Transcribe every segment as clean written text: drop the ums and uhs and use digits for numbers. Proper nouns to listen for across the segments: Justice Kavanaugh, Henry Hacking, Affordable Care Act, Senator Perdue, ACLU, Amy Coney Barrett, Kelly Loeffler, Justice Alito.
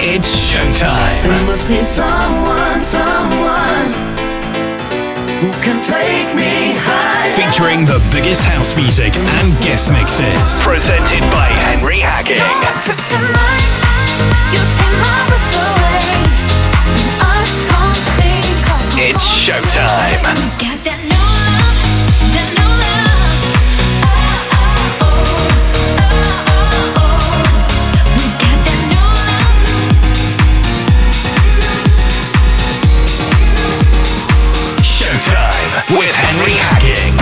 It's showtime. There must be someone who can take me higher. Featuring the biggest house music and guest mixes. Presented by Henry Hacking. It's showtime. Showtime with Henry Hacking.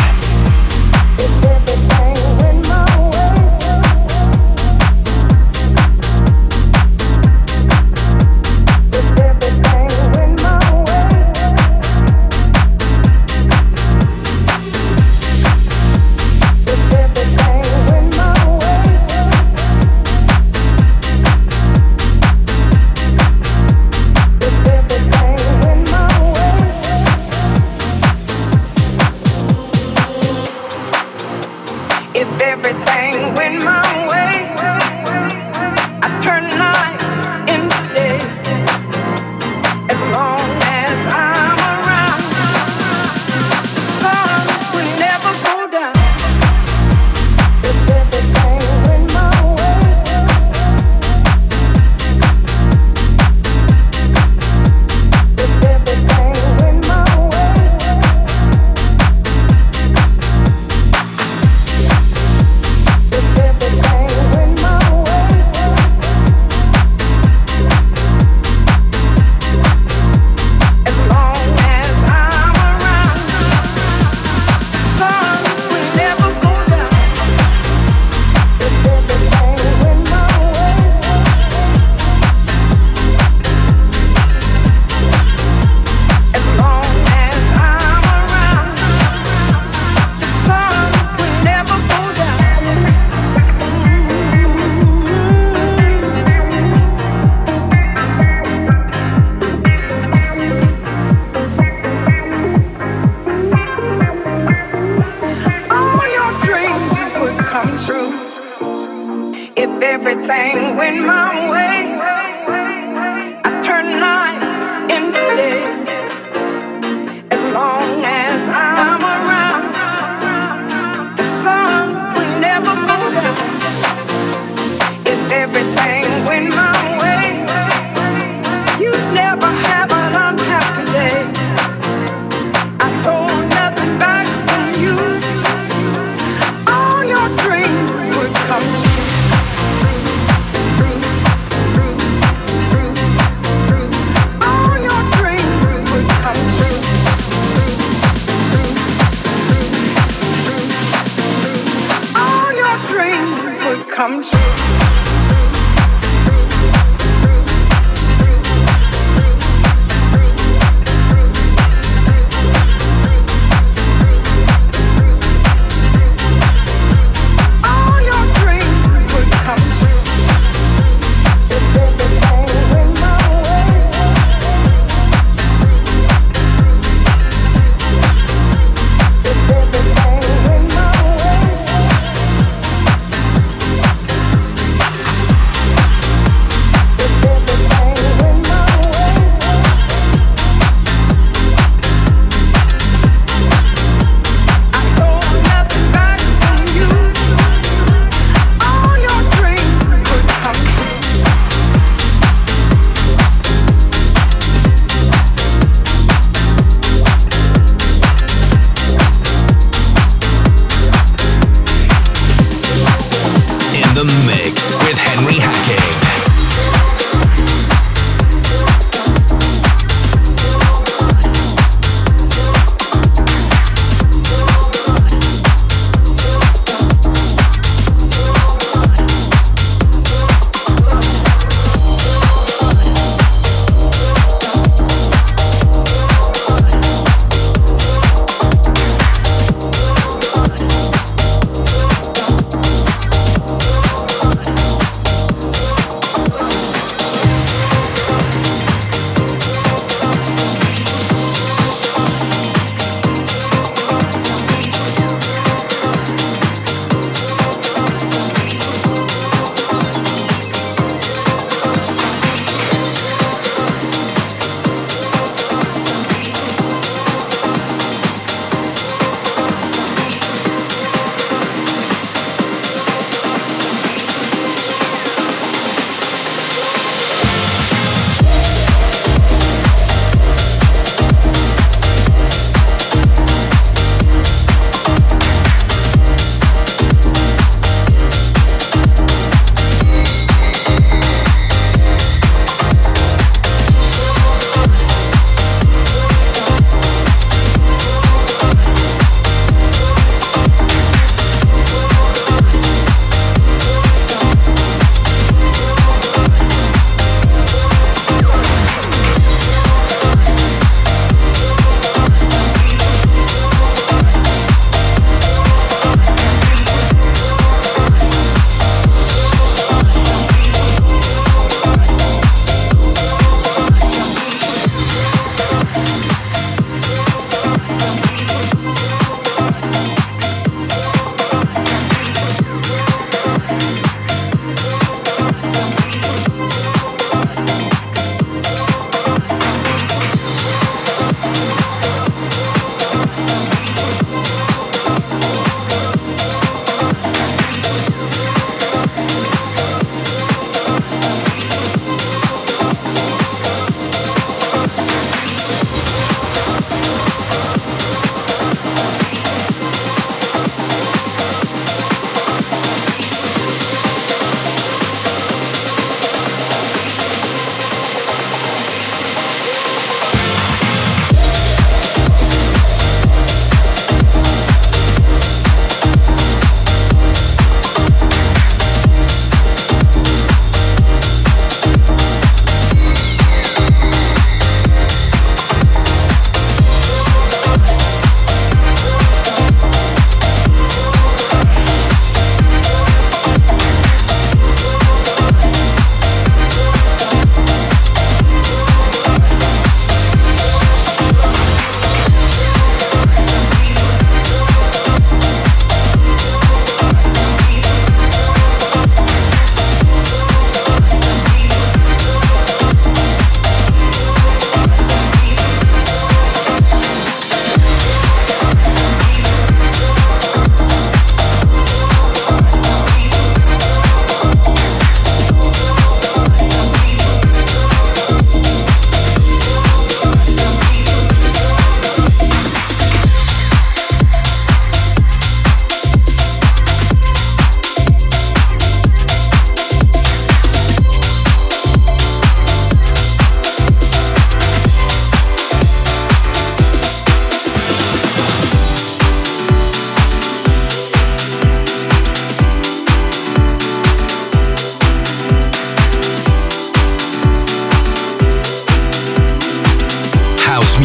True.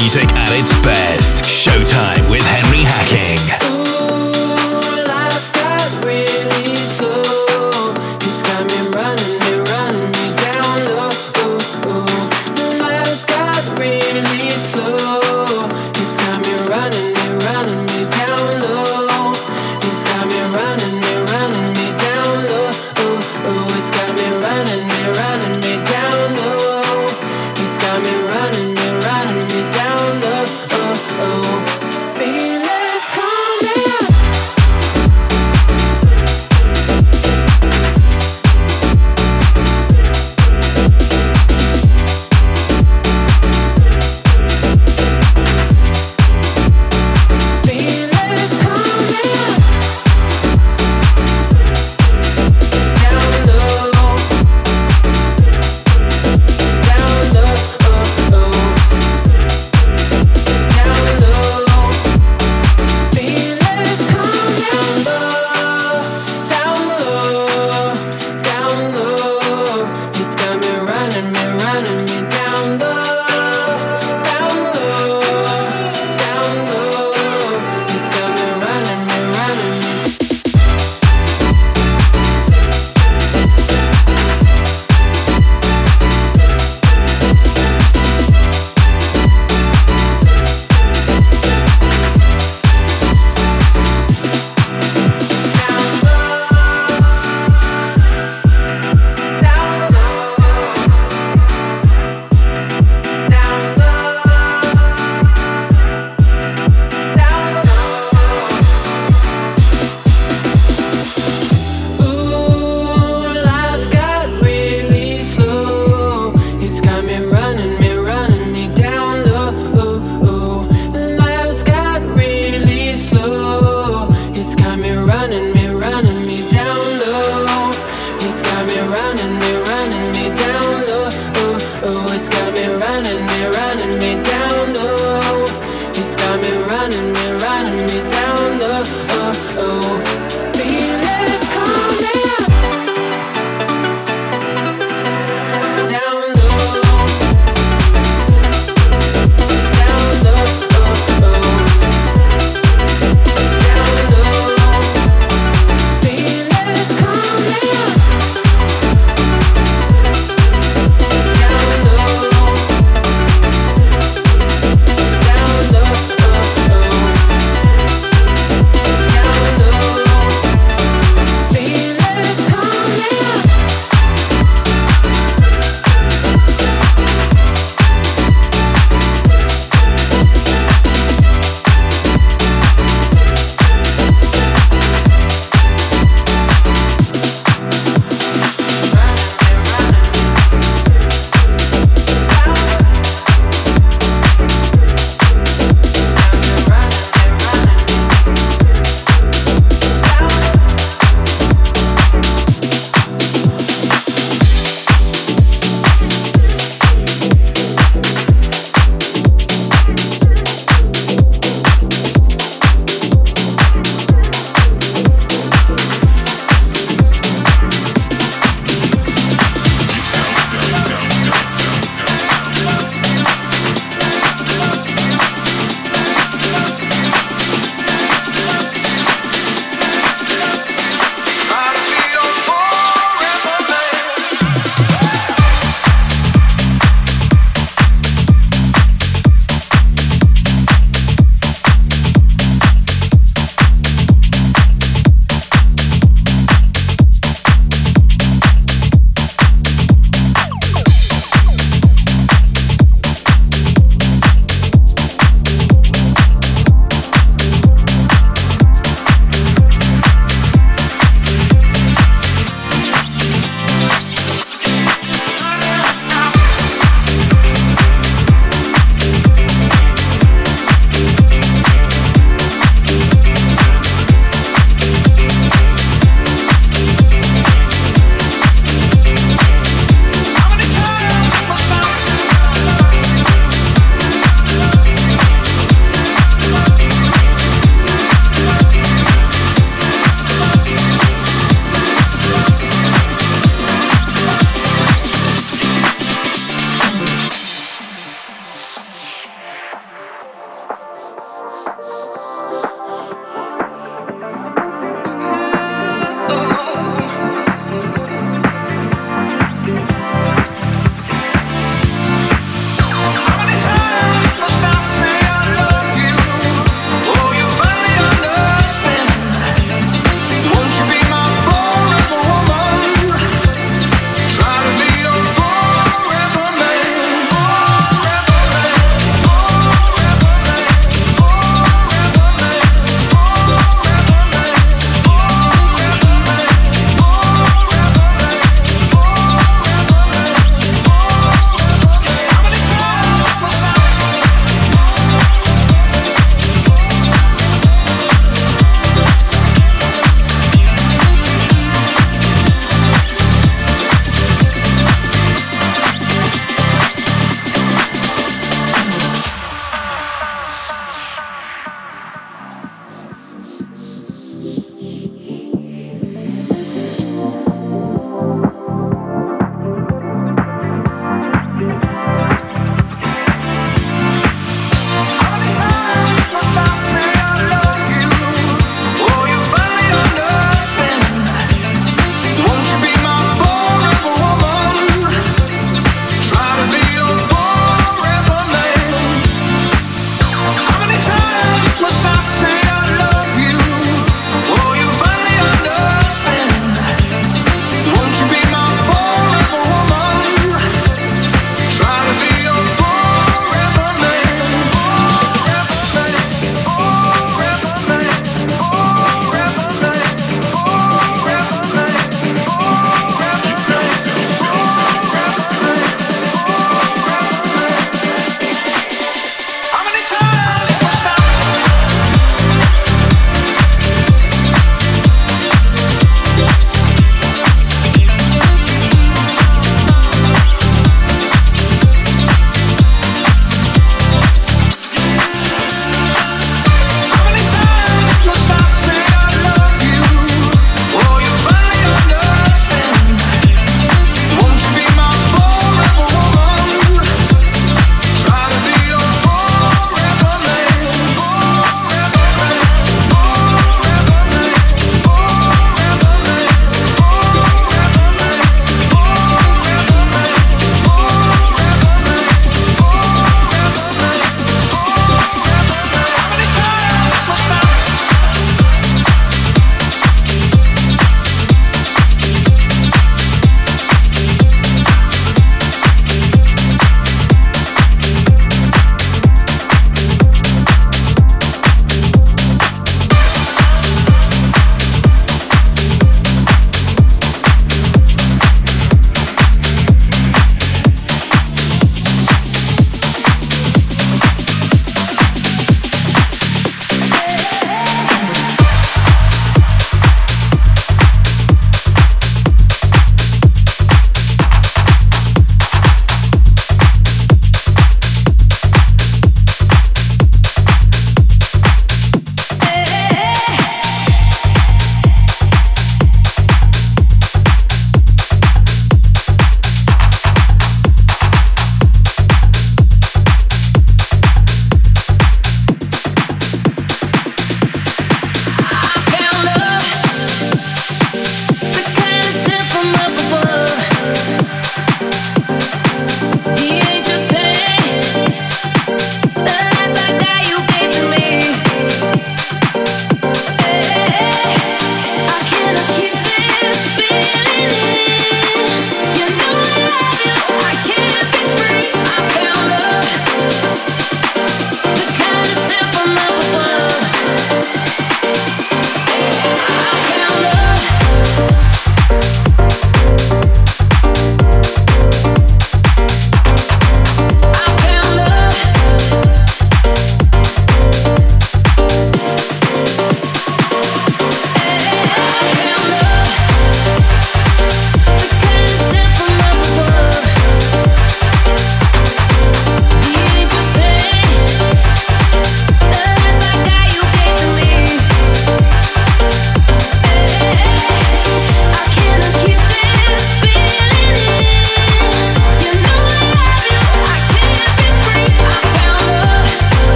music at its best. Showtime with Henry Hacking. Running me down, oh, oh, oh. Feeling calm down.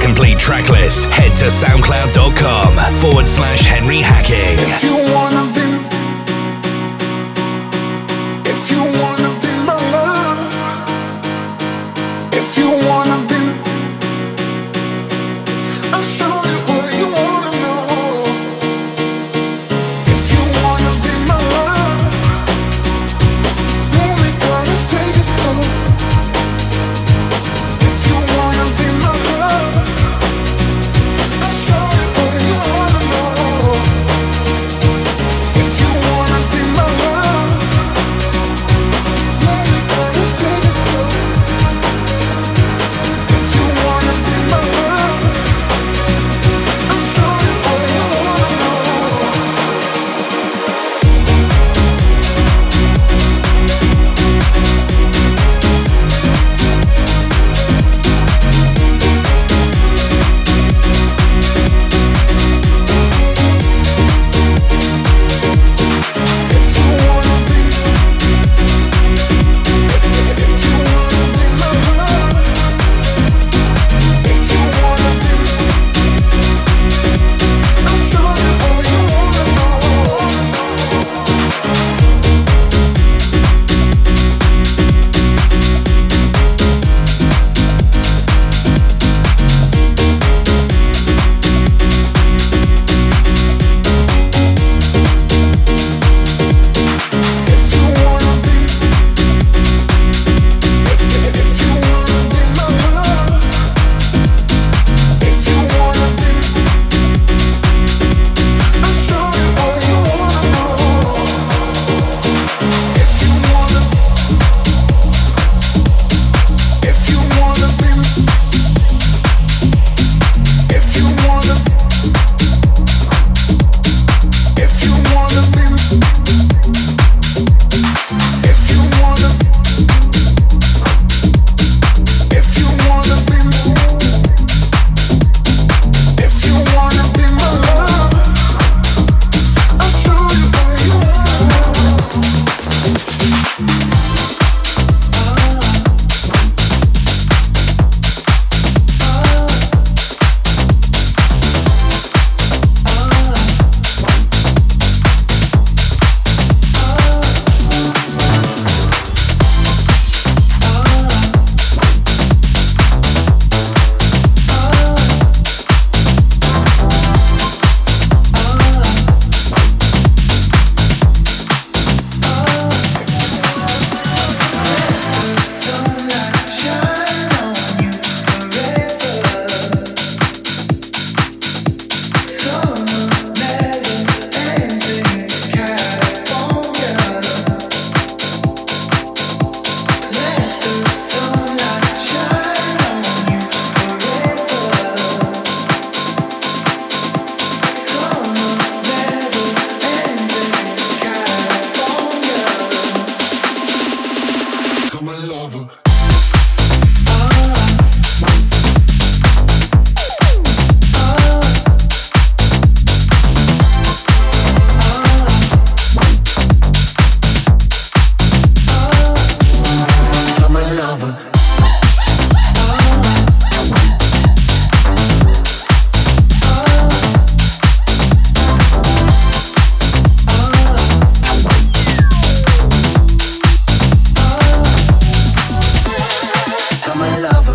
the complete track list, head to soundcloud.com/Henry Hacking. If you wanna be, my love, if you wanna be, I'll show you what you wanna know. If you wanna be my love, then we gotta take it slow. I'm a lover.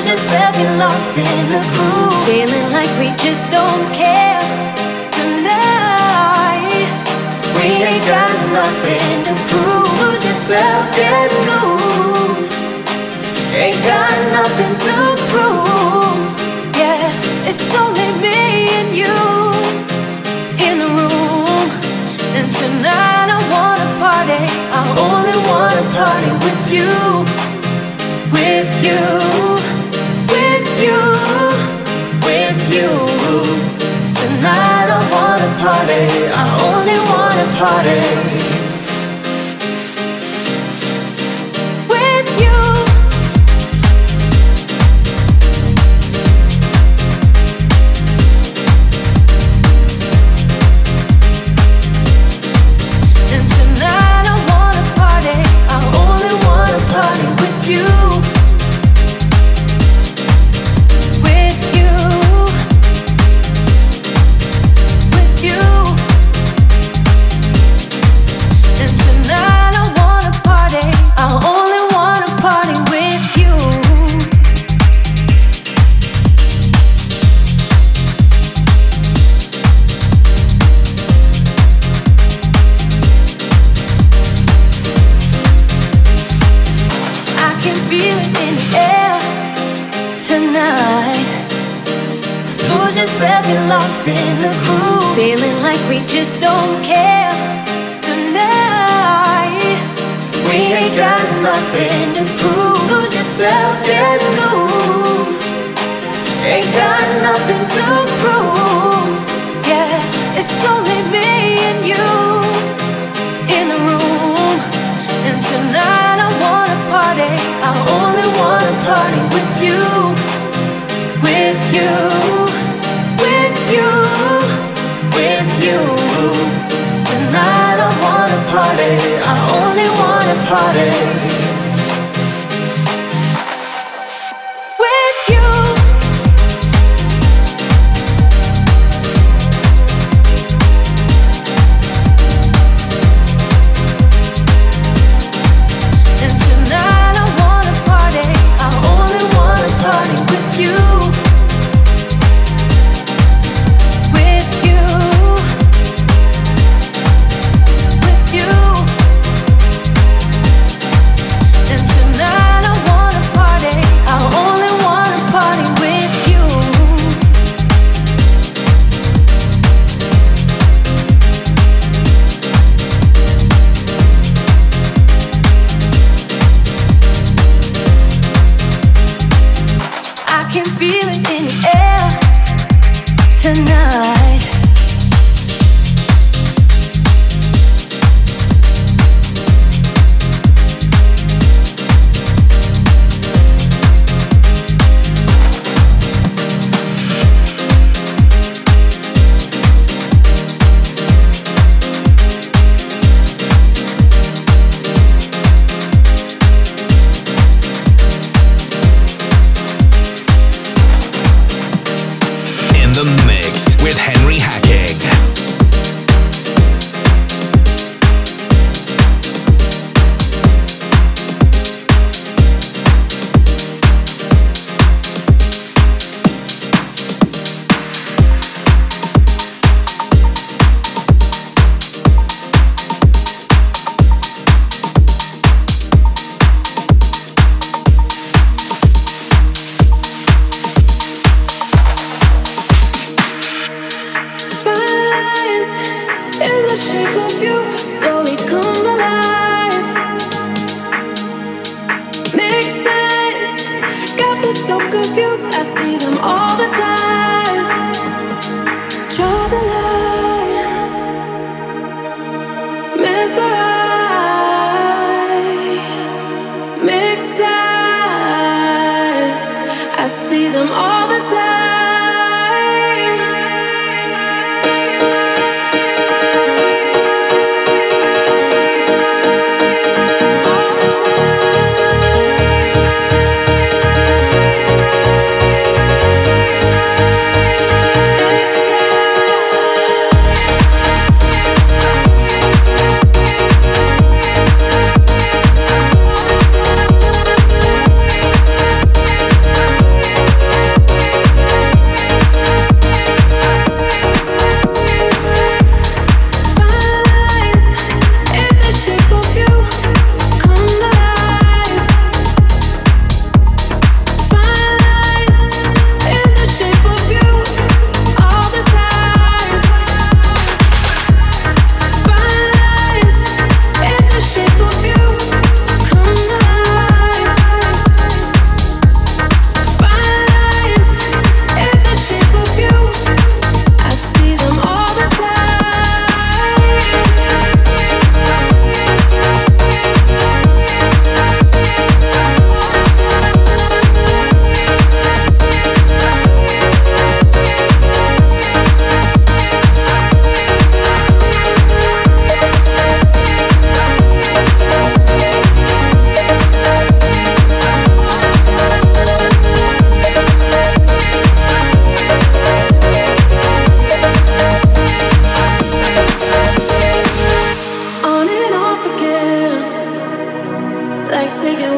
lose yourself, you're lost in the groove, feeling like we just don't care tonight. We ain't got nothing to prove. Lose yourself and lose. Ain't got nothing to prove. Yeah, it's only me and you in the room. And tonight I wanna party. I only wanna party with you. With you, with you, with you. Tonight I wanna party. I only wanna party with you. And tonight I wanna party. I only wanna party with you. Lost in the groove, feeling like we just don't care tonight. We ain't got nothing to prove. Lose yourself and lose. Ain't got nothing to prove. Yeah, it's only me and you in the room. And tonight I wanna party. I only wanna party with you. With you. You, with you. Tonight I wanna party. I only wanna party.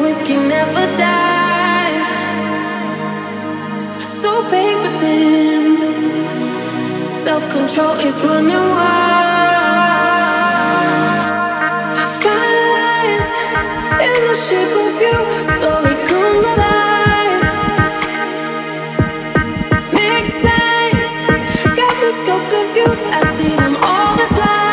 whiskey never die. So paper thin, self-control is running wild. Fire in the shape of you, slowly come alive. Big signs got me so confused. I see them all the time.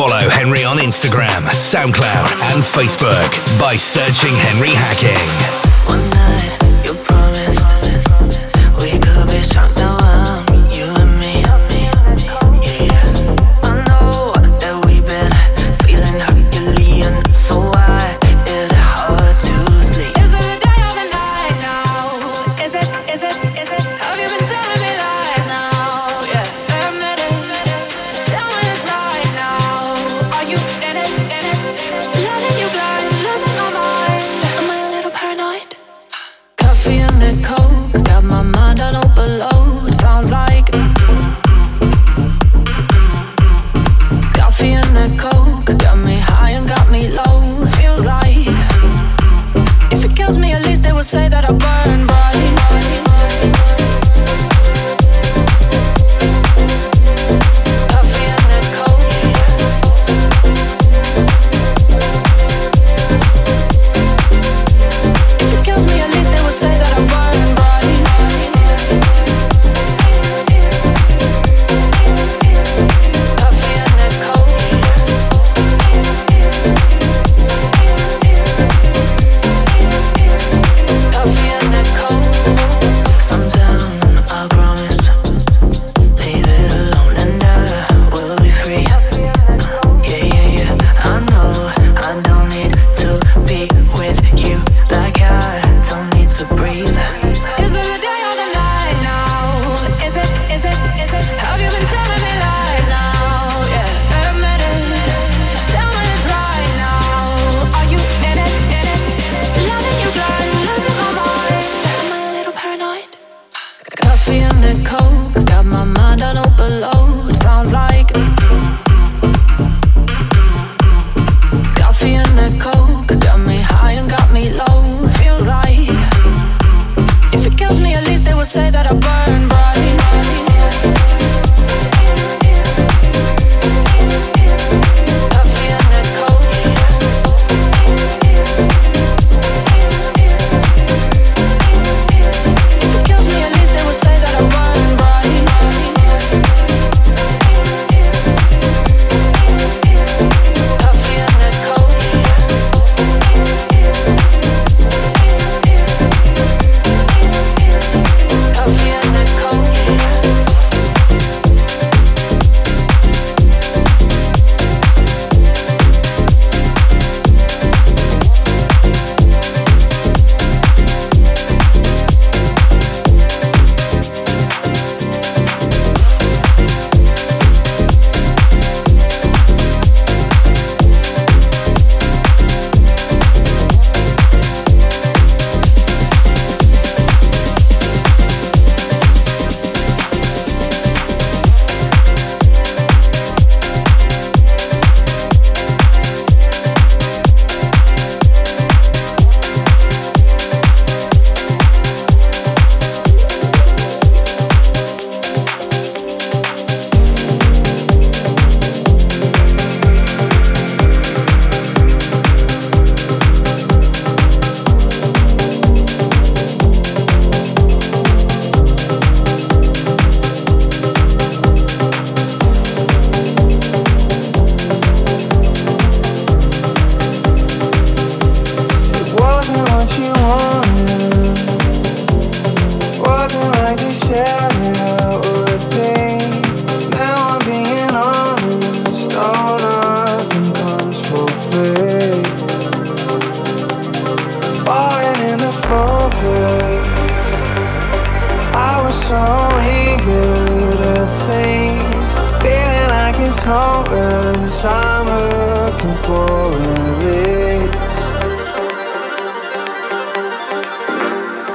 Follow Henry on Instagram, SoundCloud, and Facebook by searching Henry Hacking.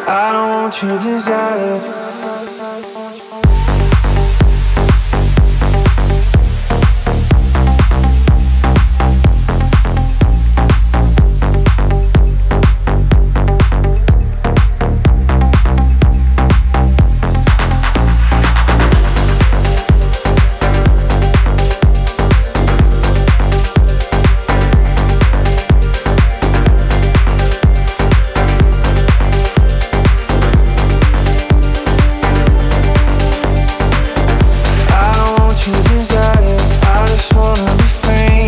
I don't want you to desire, I just wanna be free.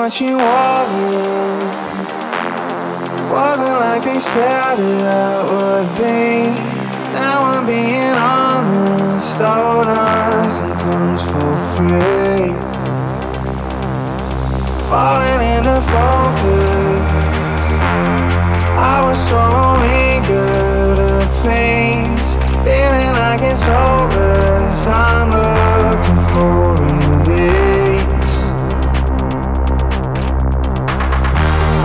what you wanted. Wasn't like they said it would be. Now I'm being honest, though nothing comes for free. Falling into focus, I was so eager to please. Feeling like it's hopeless, I'm looking for release.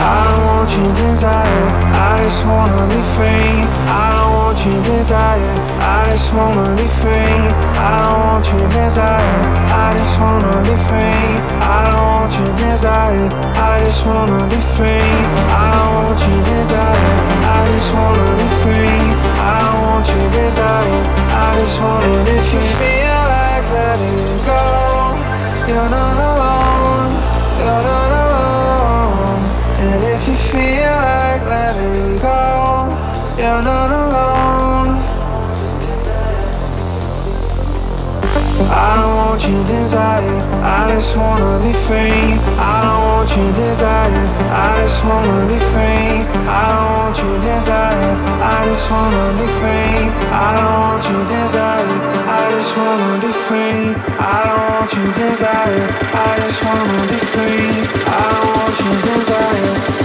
I don't want your desire, I just wanna be free. I don't want your desire, I just wanna be free. I don't want your desire, I just wanna be free. I don't want your desire, I just wanna be free. I don't want your desire, I just wanna be free. I don't want your desire, I just wanna. And if you feel like letting go, you're not alone, you're not alone. And if you feel like letting go, you're not alone. I don't want your desire, I just wanna be free. I don't want your desire, I just wanna be free. I don't want your desire, I just wanna be free. I don't want your desire, I just wanna be free. I don't want your desire, I just wanna be free. I don't want your desire.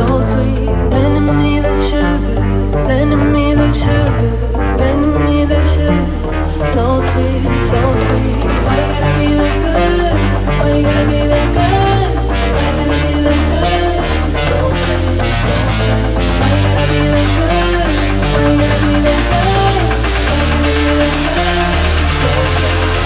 so sweet. Lending me the sugar, lending me the sugar, lending me the sugar. So sweet, so sweet. Why you gotta be that good? Why you gotta be that good? Why you gotta be that good? So sweet, so sweet. Why you gotta be that good? Why you gotta be that good? Why you gotta be that good? So sweet, so sweet.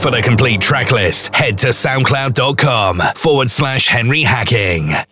For the complete track list, head to soundcloud.com/Henry Hacking.